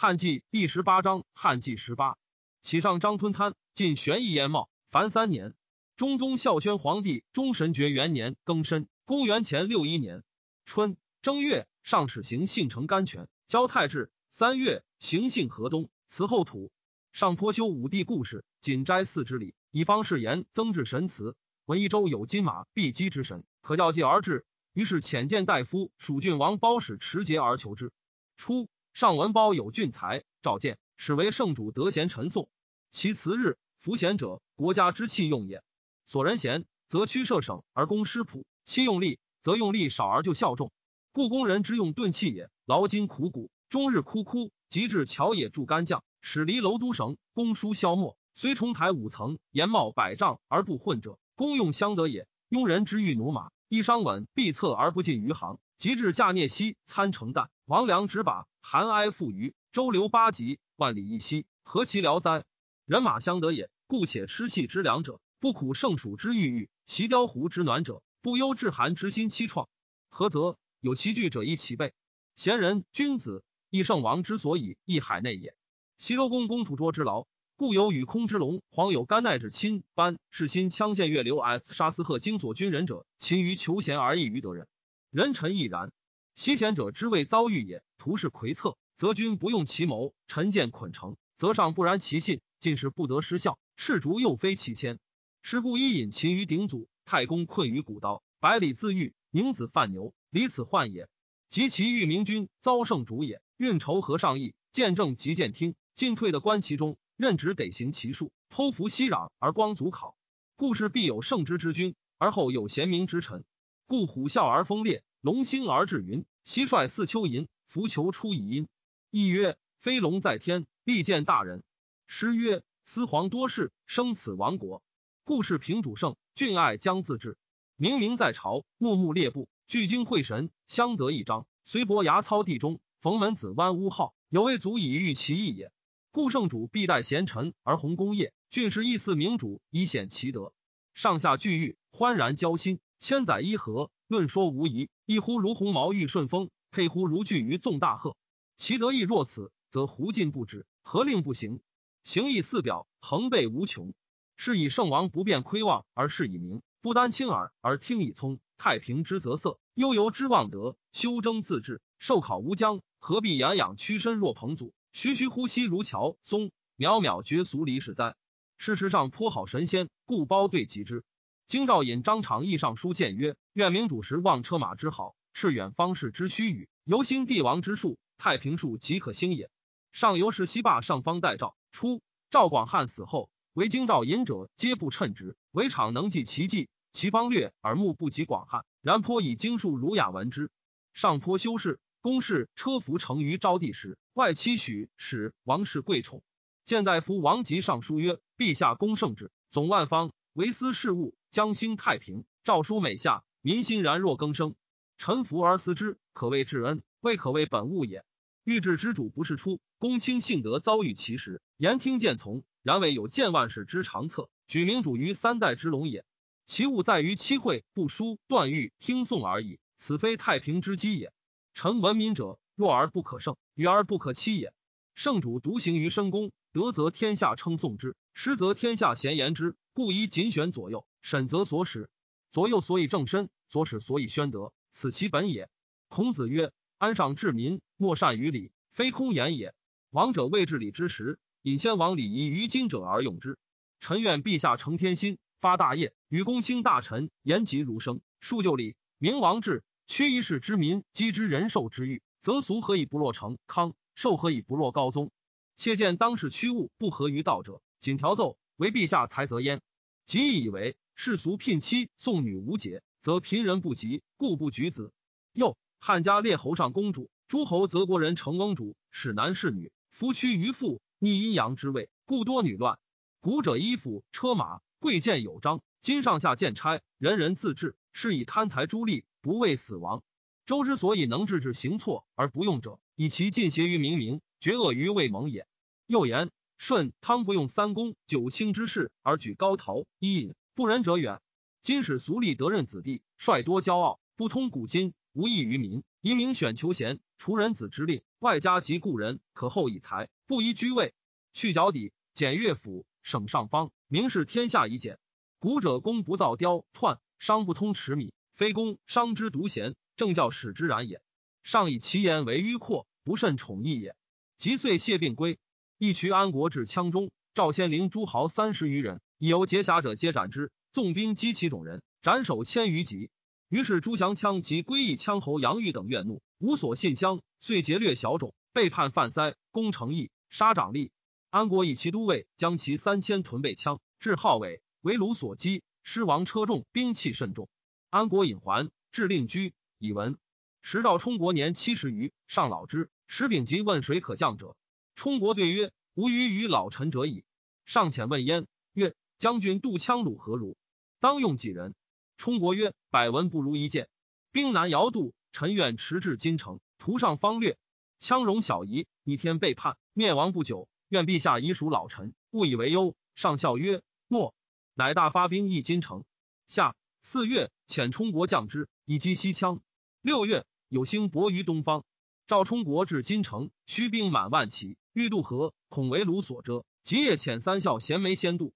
汉纪第18章，汉纪18，启上张吞贪，晋玄义燕茂，凡三年。中宗孝宣皇帝中神爵元年庚申，公元前61年春正月，上使行幸承甘泉，交泰治。三月，行幸河东，祠后土。上颇修五帝故事，仅斋寺之礼，以方士言增至神祠。闻益州有金马碧鸡之神，可教祭而至。于是遣谏大夫蜀郡王褒使持节而求之。初，上闻褒有俊才，召见，使为圣主德贤陈颂。其辞日，服贤者，国家之器用也。所人贤，则趋舍省而攻师朴；其用力，则用力少而就效重。故工人之用钝器也，劳筋苦骨，终日枯枯，及至乔野助干将，使离楼都绳，公书消没。虽重台5层，颜貌100丈而不混者，功用相得也。庸人之欲驽马，一商稳必策而不进于行，及至驾聂兮参成旦，王良执把，寒哀负隅，周流8级，万里一息，何其寥哉！人马相得也，故且吃气之凉者，不苦盛暑之郁郁；习貂狐之暖者，不忧至寒之心凄怆。何则？有其具者，亦其备。贤人君子，亦圣王之所以亦海内也。西周公公吐拙之劳，故有与空之龙黄有甘奈之亲班是新羌县越流 S 沙斯赫经所军人者，勤于求贤而易于得人，人臣亦然。习贤者之谓遭遇也，徒是魁策，则君不用其谋，臣见捆成，则上不然其信，进士不得失效，士卒又非其先。是故伊引秦于鼎祖，太公困于古刀，百里自愈，宁子犯牛，离此患也。及其御明君遭圣主也，运筹和上意，见政及见听，进退的观其中，任职得行其数，剖腹熙壤而光足考。故事必有圣之君，而后有贤明之臣。故虎啸而风烈，龙兴而至云，蟋蟀似蚯蚓，弗求出以音。亦曰：飞龙在天，利见大人。诗曰：思皇多事，生此亡国。故事平主圣，郡爱将自治。明明在朝，默默列布，聚精会神，相得益彰。虽伯牙操地中，冯门子弯乌号，有未足以喻其意也。故圣主必待贤臣而弘功业，郡士亦似明主，以显其德。上下俱欲欢然交心，千载一合，论说无疑。一乎如鸿毛欲顺风，沛乎如巨于纵大壑。其德亦若此，则胡进不止，何令不行？行亦四表，恒备无穷。是以圣王不变亏妄，而事以明。不单轻耳，而听以聪。太平之则色，悠游之望德，修争自治，受考无疆。何必养养屈身若彭祖，徐徐呼吸如乔松，渺渺绝俗离是哉？事实上颇好神仙，故褒对极之。京兆尹张敞议上书谏曰：愿明主时望车马之好，视远方士之虚与，犹兴帝王之术，太平术即可兴也。上游是西霸上方代诏。初，赵广汉死后，为京兆尹者皆不称职，为敞能记其计，其方略而目不及广汉，然颇以经术儒雅闻之。上颇修饰公事车服成于昭帝时，外戚许使王氏贵宠。谏大夫王吉上书曰：陛下公圣制，总万方，唯思事务，将兴太平。诏书每下，民心然若更生，臣服而思之，可谓至恩，未可谓本物也。欲治之主不是出，公卿性德遭遇其时，言听谏从，然为有见万世之长策，举明主于3代之隆也。其物在于七会不书断狱听讼而已，此非太平之基也。臣闻民者，弱而不可胜，愚而不可欺也。圣主独行于深宫，德则天下称颂之，失则天下咸言之，故宜谨选左右，审则所使。左右所以正身，所使所以宣德，此其本也。孔子曰：安上治民，莫善于礼，非空言也。王者未至礼之时，引先王礼仪于今者而用之。臣愿陛下承天心，发大业，与公卿大臣言及如生，树就礼，明王制，屈一世之民，积之人寿之欲，则俗何以不落成康？寿何以不落高宗？切见当世屈物不合于道者，仅条奏，为陛下才则焉。即亦以为世俗聘妻送女无节，则贫人不及，故不举子。又汉家列侯上公主，诸侯则国人成翁主，使男侍女，夫屈于妇，逆阴阳之位，故多女乱。古者衣服车马贵贱有章，今上下见差，人人自治，是以贪财诸利，不畏死亡。周之所以能制止行错而不用者，以其尽邪于明明，绝恶于未蒙也。又言舜汤不用3公9卿之事而举高陶伊尹，不仁者远。今使俗吏得任子弟，率多骄傲，不通古今，无益于民，宜明选求贤，除人子之令，外加及故人，可厚以才，不宜居位。去脚底，检乐府，省上方，明是天下以简。古者工不造雕湍，商不通驰米，非工商之独贤，正教史之然也。上以其言为迂阔，不甚宠义也。即遂谢病归，一渠安国至羌中，赵先陵诸豪30余人，以由结辖者皆斩之，纵兵击其种人，斩首1000余级。于是朱祥羌及归义羌侯杨玉等怨怒，无所信乡，遂劫掠小种，背叛范塞、攻城邑，杀长吏。安国以其都尉将其3000屯备羌，至号尾，为虏所击，失亡车众，兵器甚重。安国引还，至令居，以闻。时赵充国年70余，上老之。时秉吉问谁可降者，充国对曰：吾余与老臣者矣。上遣问焉，曰：将军渡羌虏何如？当用几人？充国曰：百闻不如一见。兵南遥渡，臣愿驰至金城，图上方略。羌戎小夷，逆天背叛，灭亡不久。愿陛下以属老臣，勿以为忧。上笑曰：诺。乃大发兵诣金城。夏4月，遣充国将之，以击西羌。6月，有星薄于东方。赵充国至金城，虚兵满万骑，欲渡河，恐为虏所遮。即夜遣3校衔枚先渡，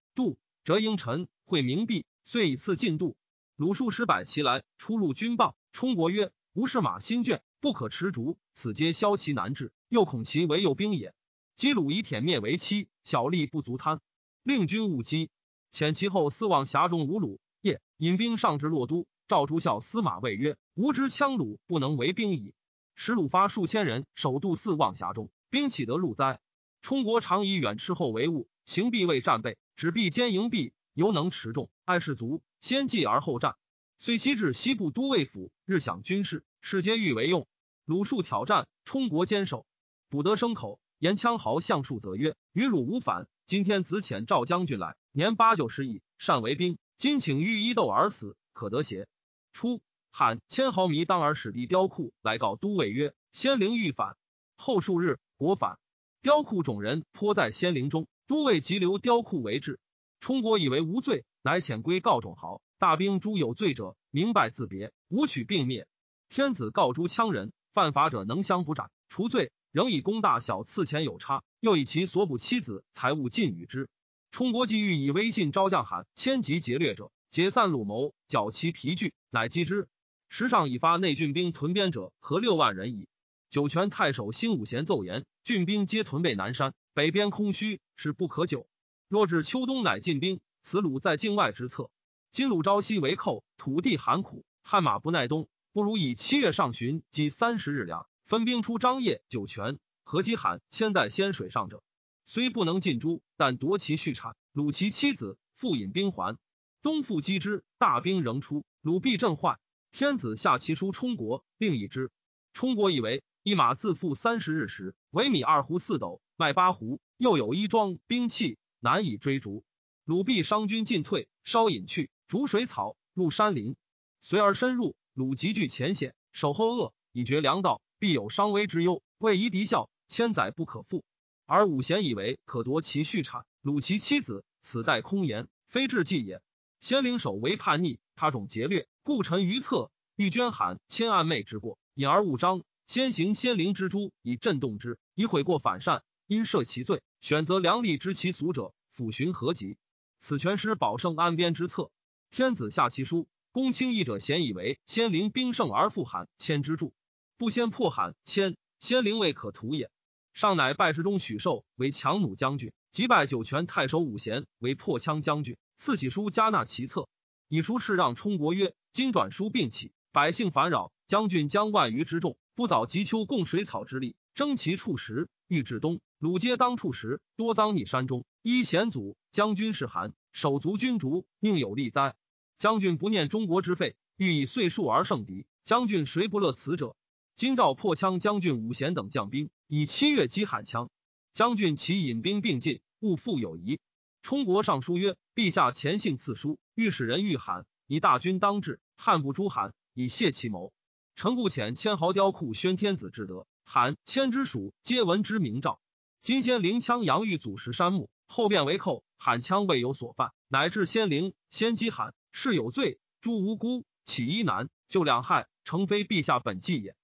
折英臣，会明璧，遂以次进渡。鲁数十百骑来，出入军棒。充国曰：吾是马心倦，不可持逐，此皆消其难治，又恐其为诱兵也。击鲁以殄灭为期，小利不足贪，令军勿击。遣其后司往峡中吴鲁，夜引兵上至洛都。赵诸校司马谓曰：吾知羌鲁不能为兵矣。使鲁发数千人守渡四望峡中，兵岂得入哉？充国常以远斥后为务，行必未战备，止必兼迎必，犹能持众，爱士卒，先计而后战。遂西至西部都尉府，日享军事，事皆欲为用。鲁数挑战，充国坚守，补得牲口。言羌豪相数则曰：与汝无反，今天子遣赵将军来，年80-90矣，善为兵，今请欲伊斗而死，可得邪？初，汉千豪迷当而使弟刁库来告都尉曰：仙灵欲反。后数日，国反。刁库种人颇在仙灵中，都尉急留刁库为质。充国以为无罪，乃遣归告种豪，大兵诸有罪者，明白自别，无取并灭。天子告诸羌人，犯法者能相不斩，除罪。仍以功大小赐钱有差，又以其所捕妻子财物尽与之。充国既欲以威信招将喊1000级劫掠者，解散鲁谋，剿其疲惧，乃击之。时上已发内郡兵屯边者合6万人矣。酒泉太守辛武贤奏言：郡兵皆屯备南山，北边空虚，是不可久。若至秋冬，乃进兵。此鲁在境外之策，今鲁朝夕为寇，土地寒苦，汗马不耐冬，不如以7月上旬及30日粮。分兵出张掖、酒泉，合击罕迁在仙水上者，虽不能尽诛，但夺其蓄产，掳其妻子，复引兵还。东复击之，大兵仍出，鲁必震坏。天子下其书充国，令以之。充国以为一马自负30日食，为米2斛4斗，卖8斛，又有衣装兵器，难以追逐。鲁必伤军进退，稍引去，逐水草，入山林，随而深入。鲁急据前险，守后恶，以绝粮道。必有伤危之忧，为夷敌效，1000载不可复。而武贤以为可夺其蓄产，掳其妻子，此待空言，非智计也。先领首为叛逆，他种劫掠，故臣于策，欲捐罕迁暗昧之过，引而误章，先行先灵之诛，以震动之，以悔过反善，因赦其罪，选择良吏知其俗者，抚循合集。此全师保胜安边之策。天子下其书，公卿议者咸以为先灵兵胜而复罕迁之助。不先破罕迁，先灵未可图也。上乃拜侍中许寿为强弩将军，即拜酒泉太守武贤为破羌将军，赐起书加纳其策。以书敕让充国曰：今转书并起，百姓烦扰，将军将万余之众，不早急秋供水草之力，征其处时，欲至冬，鲁皆当处时，多臧溺山中，依险阻，将军是寒，手足军卒，宁有利哉？将军不念中国之废，欲以岁数而胜敌，将军谁不乐此者？今赵破羌将军武贤等将兵，以7月击罕羌，将军其引兵并进，勿复有疑。充国上书曰：陛下前幸赐书，欲使人御罕，以大军当至，汉不诛罕，以泄其谋。臣故遣千豪雕库宣天子至德，罕迁之属皆闻之明诏。今先陵羌杨玉祖石山木，后变为寇，罕羌未有所犯，乃至先陵，先击罕，是有罪，诛无辜，岂一难，就两害，诚非陛下本计也。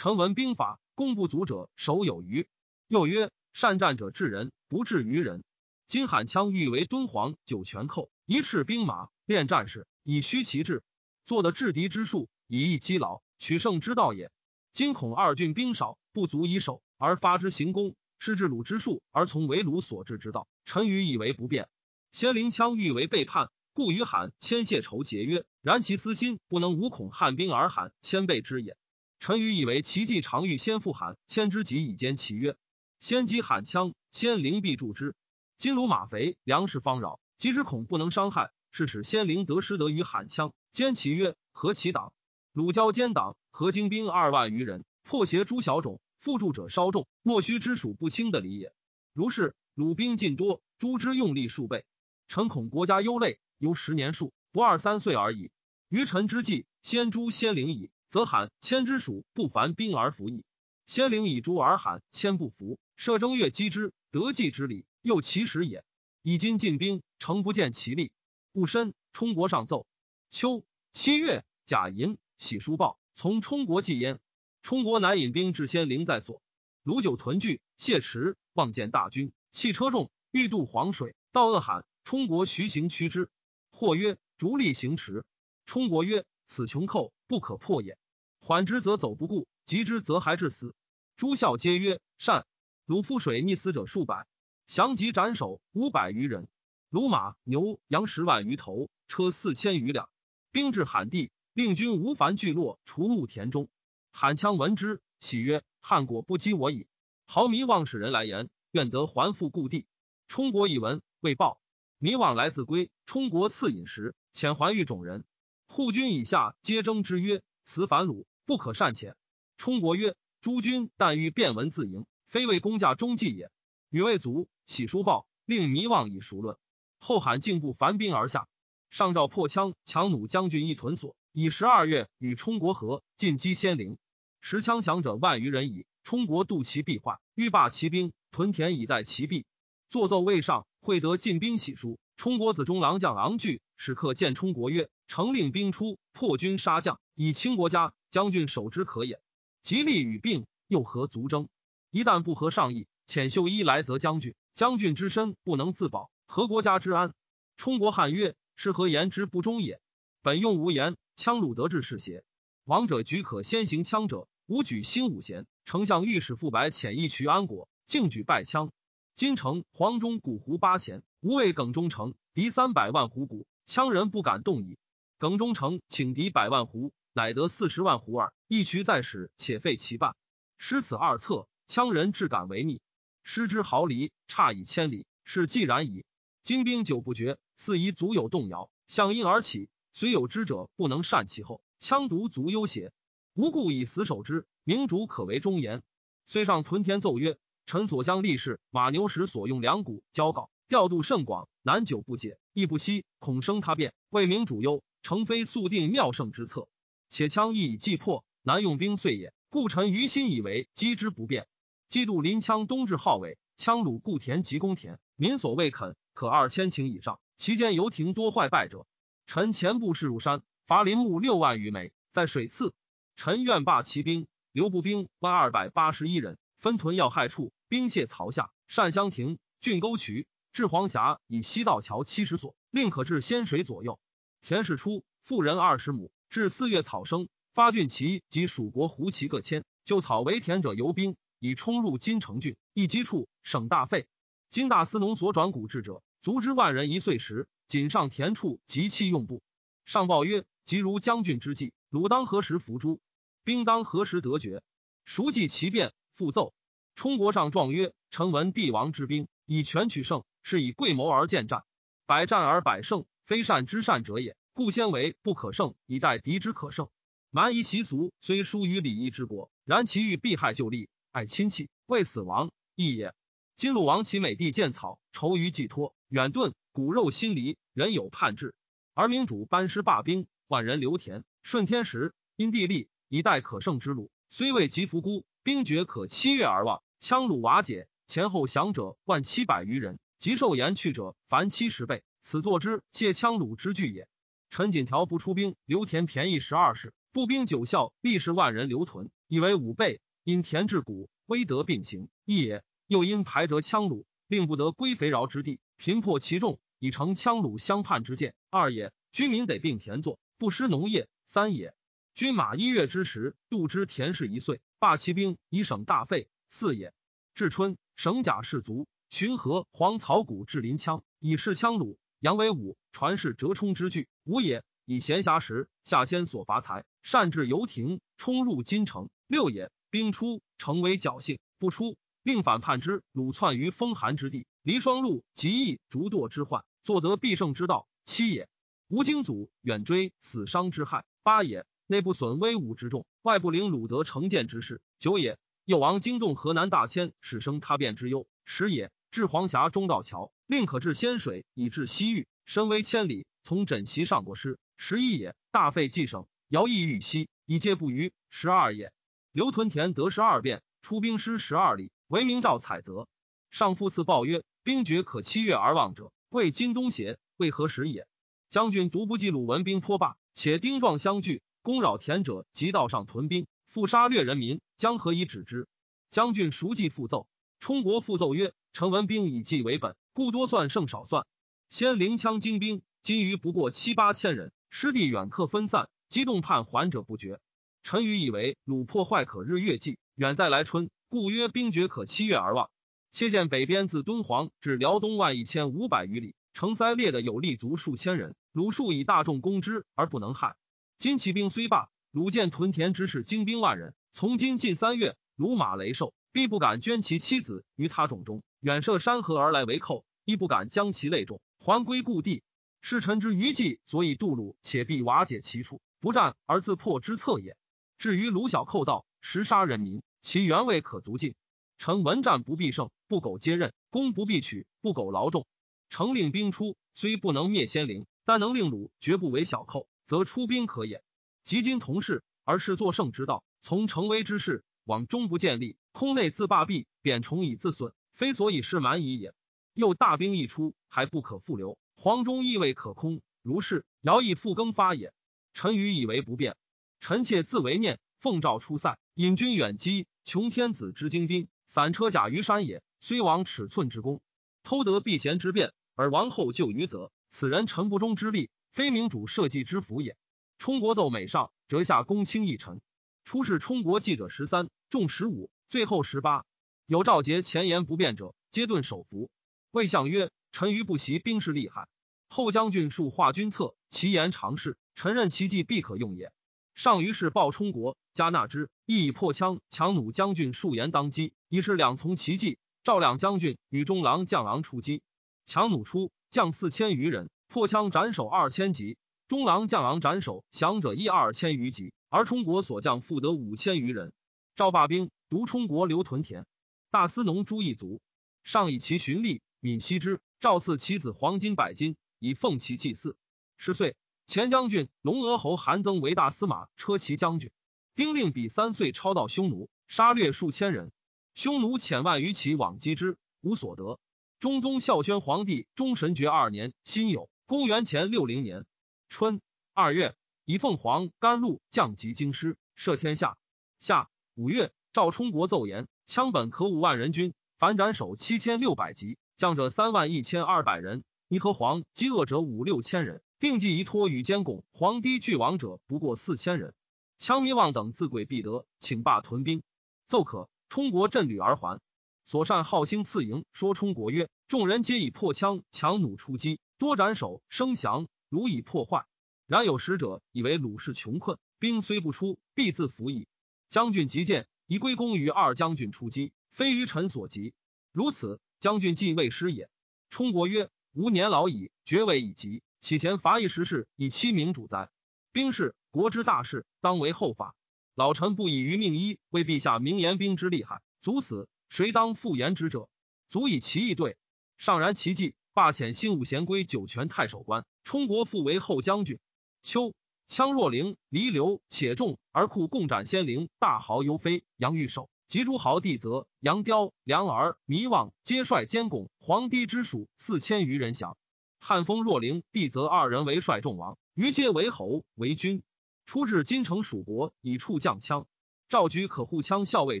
臣闻兵法，攻不足者手有余。又曰：善战者治人，不治于人。今罕羌欲为敦煌酒泉寇，一斥兵马，练战士，以虚其志，做的制敌之术，以益积劳，取胜之道也。今恐二郡兵少，不足以守，而发之行攻，是治鲁之术，而从为鲁所治之道。臣愚以为不变。先陵羌欲为背叛，故与罕牵谢仇结约。然其私心不能无恐汉兵而罕牵背之也。臣愚以为其既常欲先复罕牵之己以兼其约，先击罕羌，先陵必助之。今鲁马肥，粮食方扰，及之恐不能伤害，是使先陵得失得于罕羌，兼其约，合其党。鲁交兼党，合精兵2万余人，破胁诸小种，附助者稍众，莫须之属不轻的礼也。如是，鲁兵尽多，诸之用力数倍。臣恐国家忧累，由10年数，不2、3岁而已。于臣之计，先诛先陵矣，则罕迁之属不凡兵而服矣。先陵以诛而罕迁不服，射正月击之，得计之理。又其实也，以今进兵，诚不见其力。戊申，充国上奏。秋7月，甲寅，喜书报，从充国计焉。充国乃引兵至先陵在所。鲁久屯据，谢池望见大军，弃车众，欲渡黄水，到恶罕，充国徐行驱之。或曰：逐利行迟。充国曰：此穷寇，不可破也。缓之则走不顾，急之则还致死。诸校皆曰：善。鲁赴水溺死者数百。降及斩首500余人，鲁马牛羊10万余头，车4000余辆。兵至罕地，令军无凡聚落，除牧田中。罕羌闻之，喜曰：汉国不击我矣！豪靡妄使人来言，愿得还复故地。充国一闻，未报。靡妄来自归，充国赐饮食，遣还狱种人。护军以下皆争之曰：此反鲁，不可善遣。充国曰：诸军但欲变文自营，非为公家中计也。与未足，喜书报，令迷妄以熟论。后罕竟不凡兵而下。上诏破羌强弩将军一屯所，以12月与充国合，进击先陵。持枪响者1万余人矣。充国度其必患，欲罢其兵，屯田以待其弊。坐奏未上，会得进兵喜书。充国子中郎将昂踞使客见充国曰：诚令兵出，破军杀将，以清国家，将军守之可也。吉利与病，又何足争？一旦不合上意，遣秀衣来责将军，将军之身不能自保，何国家之安？充国汉曰：是何言之不忠也？本用无言，羌鲁得志是邪？王者举可先行羌者，吾举兴武贤。丞相御史傅白遣一渠安国，竟举败羌。今城黄忠古胡8钱，吾为耿忠诚，敌300万胡骨，羌人不敢动矣。耿忠诚请敌100万胡，乃得40万胡耳。一渠在使，且废其半。失此二策，羌人至敢违逆。失之毫厘，差以千里，是既然矣。今兵久不绝，似夷足有动摇，向因而起，虽有之者不能善其后，羌独足忧邪。无故以死守之，明主可为忠言。虽上屯田奏曰：臣所将力士马牛时所用粮谷交告，调度甚广，难久不解，亦不息，恐生他变，为明主忧，诚非速定妙胜之策。且羌亦已既破，难用兵遂也。故臣于心以为击之不变。嫉妒临羌东至号尾，羌鲁固田及公田，民所未肯，可2000顷以上。其间游亭多坏败者。臣前部士入山，伐林木6万余枚，在水次。臣愿罢其兵，留步兵1281人，分屯要害处，兵械曹下、善香亭、郡沟渠，至黄峡以西道桥70所，令可至仙水左右。田氏出，妇人20亩，至4月草生，发郡旗及蜀国胡旗各千，就草为田者游兵。以冲入金城郡，一击处，省大费。今大司农所转古制者，足之1万人一岁时，仅上田处及器用部。上报曰：即如将军之计，鲁当何时伏诛？兵当何时得决？孰计其变？复奏。充国上状曰：臣闻帝王之兵，以权取胜，是以贵谋而见战，百战而百胜，非善之善者也。故先为不可胜，以待敌之可胜。蛮夷习俗虽疏于礼义之国，然其欲避害就利。爱亲戚，为死亡义也。今鲁王其美地见草，愁于寄托，远遁骨肉心离，人有叛志。而明主班师罢兵，万人留田，顺天时，因地利，以待可胜之鲁。虽未及伏孤，兵决可7月而望。羌鲁瓦解，前后降者11700余人，及受言去者凡70倍。此作之借羌鲁之惧也。陈锦条不出兵，留田便宜12世，步兵九校历时万人留屯，以为武备。因田至谷威德并行，一也。又因排折羌虏，令不得归肥饶之地，频迫其众，以成羌虏相叛之见。二也。居民得并田作，不失农业。三也。军马一月之时，度之田氏一岁，罢其兵以省大费。四也。至春，省甲士卒，巡河黄草谷至临羌，以示羌虏。杨为武，传世折冲之具。五也。以闲暇时下先所伐财，擅至游庭，冲入金城。六也。兵出，成为侥幸，不出，令反叛之虏窜于风寒之地，离双鹿及易逐堕之患，作得必胜之道。七也。吴经祖远追死伤之害。八也。内部损威武之众，外部领虏得成见之事。九也。又王惊动河南大迁，始生他变之忧。十也。至黄峡中道桥，令可至仙水，以至西域，身为千里，从枕席上过师。十一也。大费既省，徭役欲息，以戒不虞。十二也。刘屯田得12变，出兵师12里，为明诏采责。上父赐报曰：兵决可7月而望者，谓今东邪？为何时也？将军独不记虏文兵颇霸，且丁壮相聚，攻扰田者，即道上屯兵，复杀掠人民，将何以止之？将军熟记复奏，充国复奏曰：臣文兵以计为本，故多算胜少算。先临羌精兵，今余不过7、8千人，失地远客分散，激动叛还者不绝。臣愚以为虏破坏可日月计，远在来春，故曰兵决可7月而望。切见北边自敦煌至辽东外1500余里，成塞列的有力卒数千人，虏数以大众攻之而不能害。今其兵虽罢，虏见屯田之士精兵10000人，从今近3月，虏马雷兽，必不敢捐其妻子于他种中，远涉山河而来为寇，亦不敢将其累众，还归故地。是臣之余计，所以杜虏，且必瓦解其处，不战而自破之策也。至于鲁小寇盗，实杀人民，其原位可足尽。臣闻战不必胜，不苟接任；攻不必取，不苟劳众。诚令兵出，虽不能灭先陵，但能令鲁绝不为小寇，则出兵可也。及今同事，而是作胜之道，从成威之事，往终不建立，空内自霸弊，贬崇以自损，非所以是蛮夷也。又大兵一出，还不可复留，黄忠亦未可空，如是，尧以复更发也。臣愚以为不变。臣妾自为念，奉诏出塞，引军远击，穷天子之精兵，散车甲于山野，虽亡尺寸之功，偷得避贤之变，而王后救于则，此人臣不忠之力，非明主社稷之福也。充国奏美上，折下公卿一臣。出仕充国记者13，中15，最后18。有诏节前言不变者，皆顿首服。魏相曰：臣愚不习兵士厉害，后将军述化军策，其言常是，臣任其计必可用也。上于是报充国，加纳之，亦以破羌强弩将军数言当机，以是两从其计。赵两将军与中郎将郎出击，强弩出，将4000余人，破羌斩首2000级，中郎将郎斩首降者12000余级，而充国所将复得5000余人。赵罢兵，独充国留屯田。大司农朱一族，上以其循吏悯息之，诏赐其子黄金100斤，以奉其祭祀。10岁。前将军龙额侯韩增为大司马车骑将军，丁令比3岁超到匈奴，杀掠数千人，匈奴1000万余骑往击之，无所得。中宗孝宣皇帝忠神爵2年，辛酉，公元前60年春2月，以凤凰、甘露降及京师，赦天下。下5月，诏充国奏言：羌本可5万人军，凡斩首7600级，降者31200人，尼和黄击恶者5、6千人。定计一托与监拱皇帝俱亡者不过4千人，羌迷望等自诡必得，请罢屯兵。奏可，充国振旅而还。所善好兴次营说充国曰：众人皆以破羌强弩出击，多斩首生降，虏以破坏。然有使者以为虏是穷困，兵虽不出，必自服矣。将军急见，宜归功于二将军出击，非于臣所及。如此，将军既未失也。充国曰：吾年老矣，爵位已及。起前伐一时事，以欺民主哉？兵事国之大事，当为后法。老臣不以于命一，为陛下明言兵之厉害，卒死谁当复言之者？足以其意对。上然其计，罢遣新武贤归酒泉太守官，充国复为后将军。秋，羌若陵、黎流且众而库共斩先陵大豪尤非、杨玉守及诸豪弟则、杨雕、梁儿、弥望皆率监拱皇帝之属4000余人降。汉封若陵、帝则2人为率众王，余皆为侯为君。出至金城蜀国，以处将枪。赵举可护枪校尉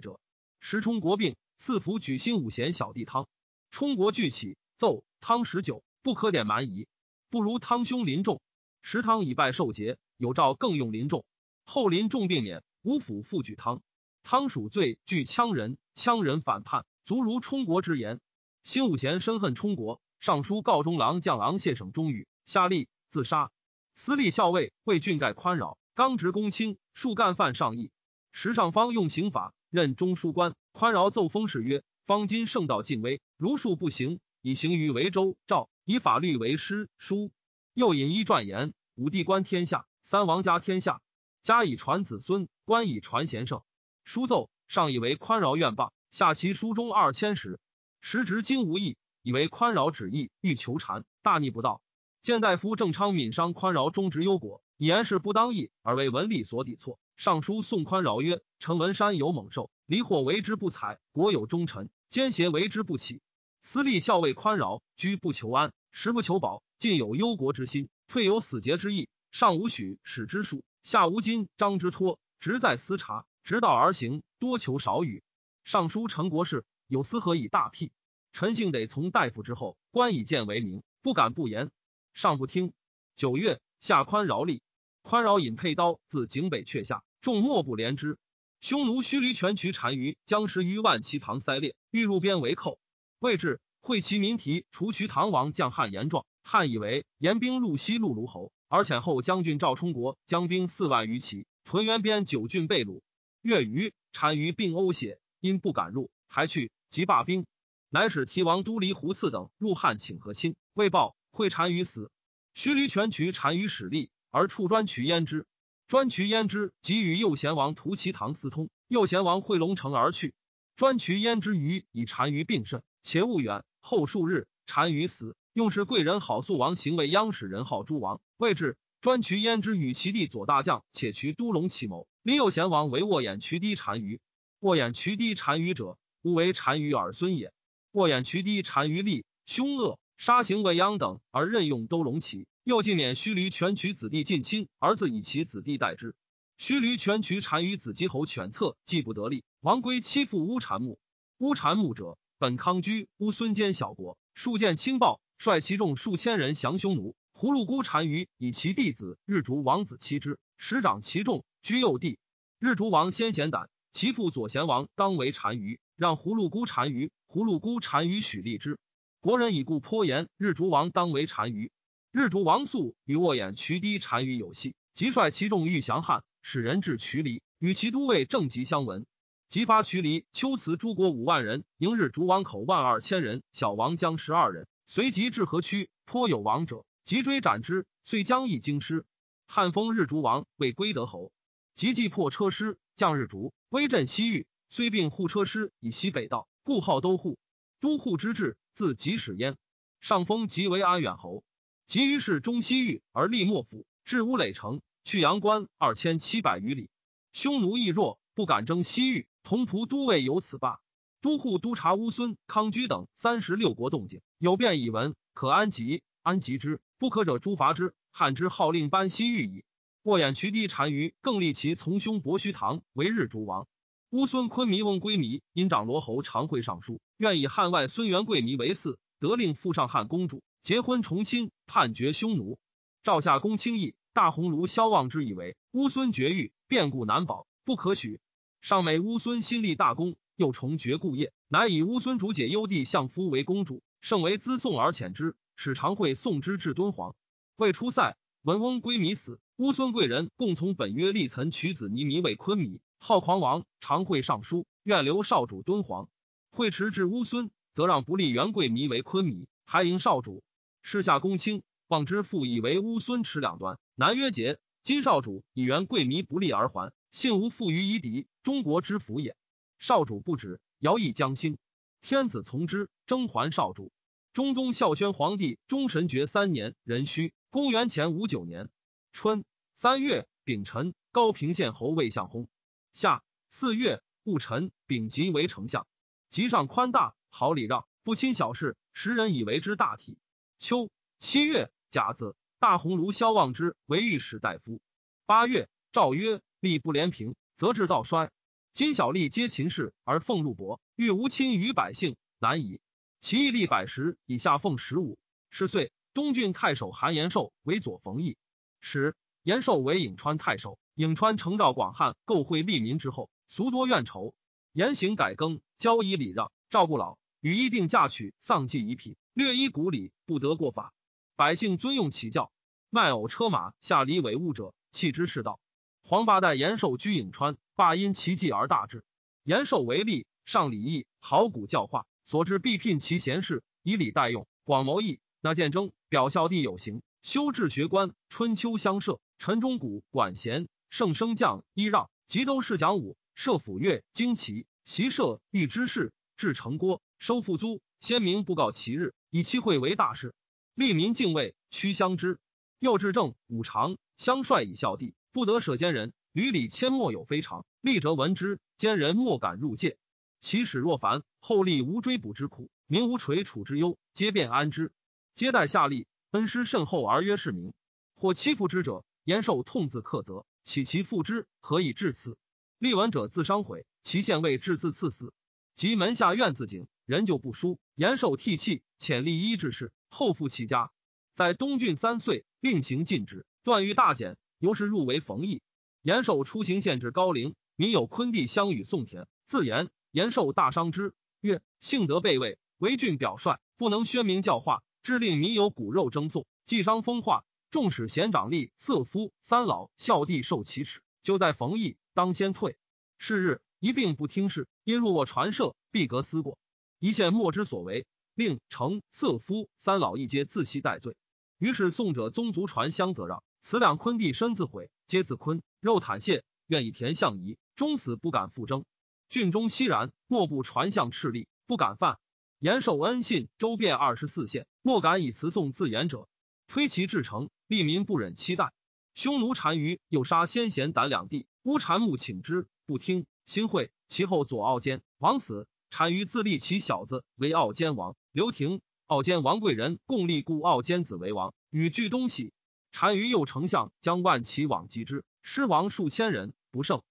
者。时充国病，四府举兴五贤小弟汤。充国俱起，奏汤19，不可点蛮夷，不如汤兄临重。时汤以败受节，有诏更用临重。后临重病殒，吴府复举汤。汤属罪拒羌人，羌人反叛，卒如充国之言。兴五贤深恨充国，上书告中郎将昂谢省忠禹，下吏自杀。司隶校尉魏俊盖宽饶，刚直公卿，数干犯上议。时尚方用刑法，任中书官。宽饶奏封事曰：方今圣道尽微，如数不行，以行于为州赵，以法律为师书。又引一传言：武帝观天下，三王家天下，家以传子孙，官以传贤圣。书奏上以为宽饶愿罢，下其书中2000石。时值今无益，以为宽饶旨意，欲求禅，大逆不道。谏大夫郑昌闵伤宽饶忠直忧国，以言事不当义，而为文吏所抵错。上书送宽饶曰：成文山有猛兽，离火为之不采；国有忠臣，奸邪为之不起。司隶校尉宽饶居不求安，食不求饱，进有忧国之心，退有死节之意。上无许史之术，下无今张之托，直在思察，直道而行，多求少与。上书陈国事，有司何以大辟？陈姓得从大夫之后，官以谏为名，不敢不言。上不听。9月，下宽饶吏。宽饶引佩刀自井北阙下，众莫不怜之。匈奴须驴全渠单于将10余万骑旁塞裂，欲入边为寇。未至，会其民提除渠唐王将汉严壮，汉以为严兵入西路卢侯，而遣后将军赵充国将兵4万余骑，屯原边9郡被掳。越余单于并呕血，因不敢入，还去，即罢兵。乃使提王都黎胡次等入汉请和亲，未报会单于死。须驴全渠单于使吏，而处专渠焉之。专渠焉之即与右贤王屠其堂私通，右贤王会龙城而去。专渠焉之余以单于病甚，且勿远。后数日，单于死。用是贵人郝素王行为央使人号诸王。未至，专渠焉之与其弟左大将且渠都龙起谋，立右贤王为沃眼渠堤单于。沃眼渠堤单于者，吾为单于尔孙也。沃眼渠堤单于吏凶恶，杀行未央等而任用都龙起。又进免须驴全渠子弟近亲，而自以其子弟代之。须驴全渠单于子姬侯犬策既不得利，王归欺负乌缠木。乌缠木者，本康居乌孙间小国，数见轻暴，率其众数千人降匈奴。葫芦姑单于以其弟子日逐王子妻之，使长其众，居右地。日逐王先贤胆，其父左贤王当为单于，让葫芦姑单于。葫芦姑单于许立之，国人以故颇言日逐王当为单于。日逐王肃与沃眼渠堤单于有隙，即率其众欲降汉，使人至渠离，与其都尉郑吉相闻。即发渠离、丘辞诸国5万人，迎日逐王口12000人，小王将12人，随即至河区，颇有王者，即追斩之，遂将一京师。汉封日逐王为归德侯。即既破车师，将日逐威震西域，虽并护车师以西北道，故号都护。都护之治，自即始焉。上封即为安远侯。及于是中西域而立莫府，至乌垒城，去阳关2700余里。匈奴亦弱，不敢征西域，同仆都尉有此罢。都护督察乌孙、康居等36国动静，有便以闻，可安吉，安吉之；不可者诛伐之。汉之号令班西域矣。沃眼渠堤单于更立其从兄伯须堂为日逐王。乌孙昆弥翁归弥因长罗侯常会上书，愿以汉外孙元贵弥为嗣，得令附上汉公主。结婚重亲，判决匈奴。赵夏公卿议，大鸿胪萧望之以为乌孙绝育，变故难保，不可许。上美乌孙新立大功，又重绝故业，乃以乌孙主解幽帝相夫为公主，盛为资送而遣之，使常会送之至敦煌。未出塞，文翁归弥死，乌孙贵人共从本约立岑取子尼弥为昆弥，号狂王。常会上书，愿留少主敦煌。会迟至乌孙，则让不立元贵弥为昆弥，还迎少主。世下公卿望之父以为乌孙持两端，南约节今少主以元贵弥不利而还，幸无负于夷狄，中国之福也。少主不止，摇曳将兴，天子从之，征还少主。中宗孝宣皇帝中神爵3年壬戌，公元前59年春3月，丙辰，高平县侯魏相薨。夏4月，戊辰，丙吉为丞相。吉上宽大，好礼让，不亲小事，时人以为之大体。秋7月，甲子，大鸿胪萧望之为御史大夫。8月，诏曰：吏不廉平，则治道衰。今小吏皆秦氏而俸禄薄，欲无亲于百姓，难矣。其邑吏100石，以下俸15。是岁，东郡太守韩延寿为左冯翊。时延寿为颍川太守。颍川承诏广汉购惠利民之后，俗多怨仇。严刑改更，交以礼让，赵不老，与一定嫁娶，丧祭遗匹，略依古礼，不得过法。百姓尊用其教，卖偶车马，下礼为物者，弃之是道。黄八代延寿居颍川，罢因其计而大治。延寿为吏，尚礼义，好古教化，所至必聘其贤士，以礼待用，广谋议，纳谏争，表孝弟有行，修治学官，春秋乡社，陈忠谷、管弦、盛升将、伊让、吉都市讲武、设府乐、经旗、习社、御知事，制城郭，收赋租，先民不告其日，以期会为大事，利民敬畏，趋乡之。又至正、五常，乡帅以孝弟，不得舍奸人，屡礼谦莫有非常，吏辄闻之，奸人莫敢入界。其始若凡，后吏无追捕之苦，民无垂楚之忧，皆便安之。接待下吏，恩师甚厚而曰是民。或欺负之者，延寿痛自克责，岂其复之？何以至此？吏闻者自伤毁，其县尉至自赐死。及门下院自警，人就不书。延寿涕泣，遣吏医治事，后复其家。在东郡3岁，令行禁止，断狱大减。由是入为冯翊。延寿出行限制高陵，民有昆弟相与宋田，自言。延寿大伤之，曰：幸得备位，为郡表率，不能宣明教化，致令民有骨肉争讼，既伤风化。众使贤长吏、色夫、三老、孝弟受其耻，就在冯翊，当先退。是日，一并不听事，因入卧传舍，必革思过。一县莫之所为，令成、色夫、三老一皆自悉戴罪。于是宋者宗族传相责让，此两昆弟身自毁，皆自昆肉袒谢，愿以田相夷，终死不敢复争。郡中熙然，莫不传相敕吏，不敢犯。延寿恩信周遍24县，莫敢以辞颂自言者。推其至诚，利民不忍期待。匈奴单于又杀先贤胆两地，乌单木请之，不听。新会其后左傲坚王死，单于自立其小子为傲坚王，刘廷、傲坚王贵人共立故傲坚子为王，与据东徙。单于右丞相将万骑往击之，失亡数千人，不胜。